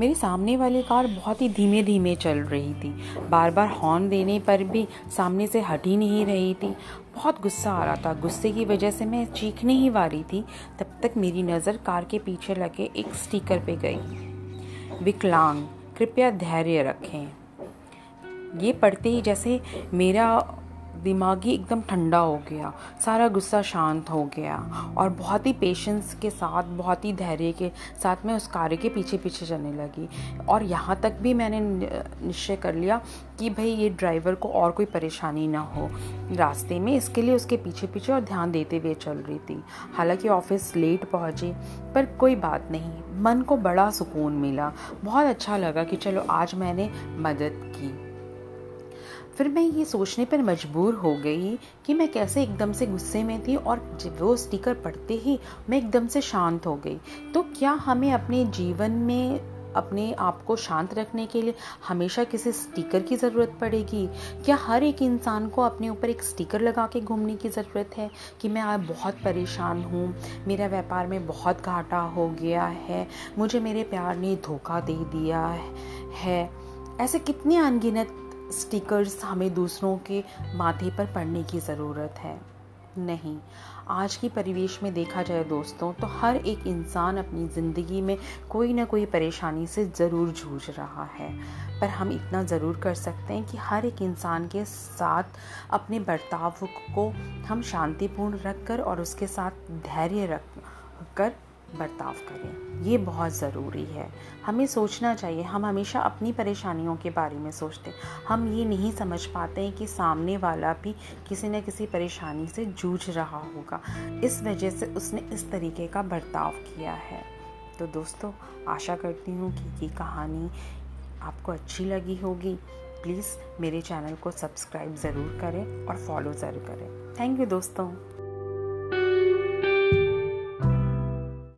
मेरे सामने वाली कार बहुत ही धीमे धीमे चल रही थी। बार बार हॉर्न देने पर भी सामने से हट ही नहीं रही थी। बहुत गुस्सा आ रहा था। गुस्से की वजह से मैं चीखने ही वाली थी, तब तक मेरी नज़र कार के पीछे लगे एक स्टिकर पे गई। विकलांग, कृपया धैर्य रखें। ये पढ़ते ही जैसे मेरा दिमागी एकदम ठंडा हो गया, सारा गुस्सा शांत हो गया और बहुत ही पेशेंस के साथ, बहुत ही धैर्य के साथ मैं उस कार्य के पीछे पीछे चलने लगी। और यहाँ तक भी मैंने निश्चय कर लिया कि भाई ये ड्राइवर को और कोई परेशानी ना हो रास्ते में, इसके लिए उसके पीछे पीछे और ध्यान देते हुए चल रही थी। हालांकि ऑफिस लेट पहुँची, पर कोई बात नहीं, मन को बड़ा सुकून मिला। बहुत अच्छा लगा कि चलो आज मैंने मदद की। फिर मैं ये सोचने पर मजबूर हो गई कि मैं कैसे एकदम से गुस्से में थी और वो स्टिकर पढ़ते ही मैं एकदम से शांत हो गई। तो क्या हमें अपने जीवन में अपने आप को शांत रखने के लिए हमेशा किसी स्टिकर की ज़रूरत पड़ेगी? क्या हर एक इंसान को अपने ऊपर एक स्टिकर लगा के घूमने की ज़रूरत है कि मैं आज बहुत परेशान हूँ, मेरा व्यापार में बहुत घाटा हो गया है, मुझे मेरे प्यार ने धोखा दे दिया है? ऐसे कितने अनगिनत स्टिकर्स हमें दूसरों के माथे पर पड़ने की ज़रूरत है? नहीं। आज की परिवेश में देखा जाए दोस्तों, तो हर एक इंसान अपनी ज़िंदगी में कोई ना कोई परेशानी से ज़रूर जूझ रहा है, पर हम इतना ज़रूर कर सकते हैं कि हर एक इंसान के साथ अपने बर्ताव को हम शांतिपूर्ण रख कर और उसके साथ धैर्य रख कर बर्ताव करें। ये बहुत ज़रूरी है। हमें सोचना चाहिए, हम हमेशा अपनी परेशानियों के बारे में सोचते हैं, हम ये नहीं समझ पाते हैं कि सामने वाला भी किसी न किसी परेशानी से जूझ रहा होगा, इस वजह से उसने इस तरीके का बर्ताव किया है। तो दोस्तों, आशा करती हूँ कि ये कहानी आपको अच्छी लगी होगी। प्लीज़ मेरे चैनल को सब्सक्राइब ज़रूर करें और फॉलो ज़रूर करें। थैंक यू दोस्तों।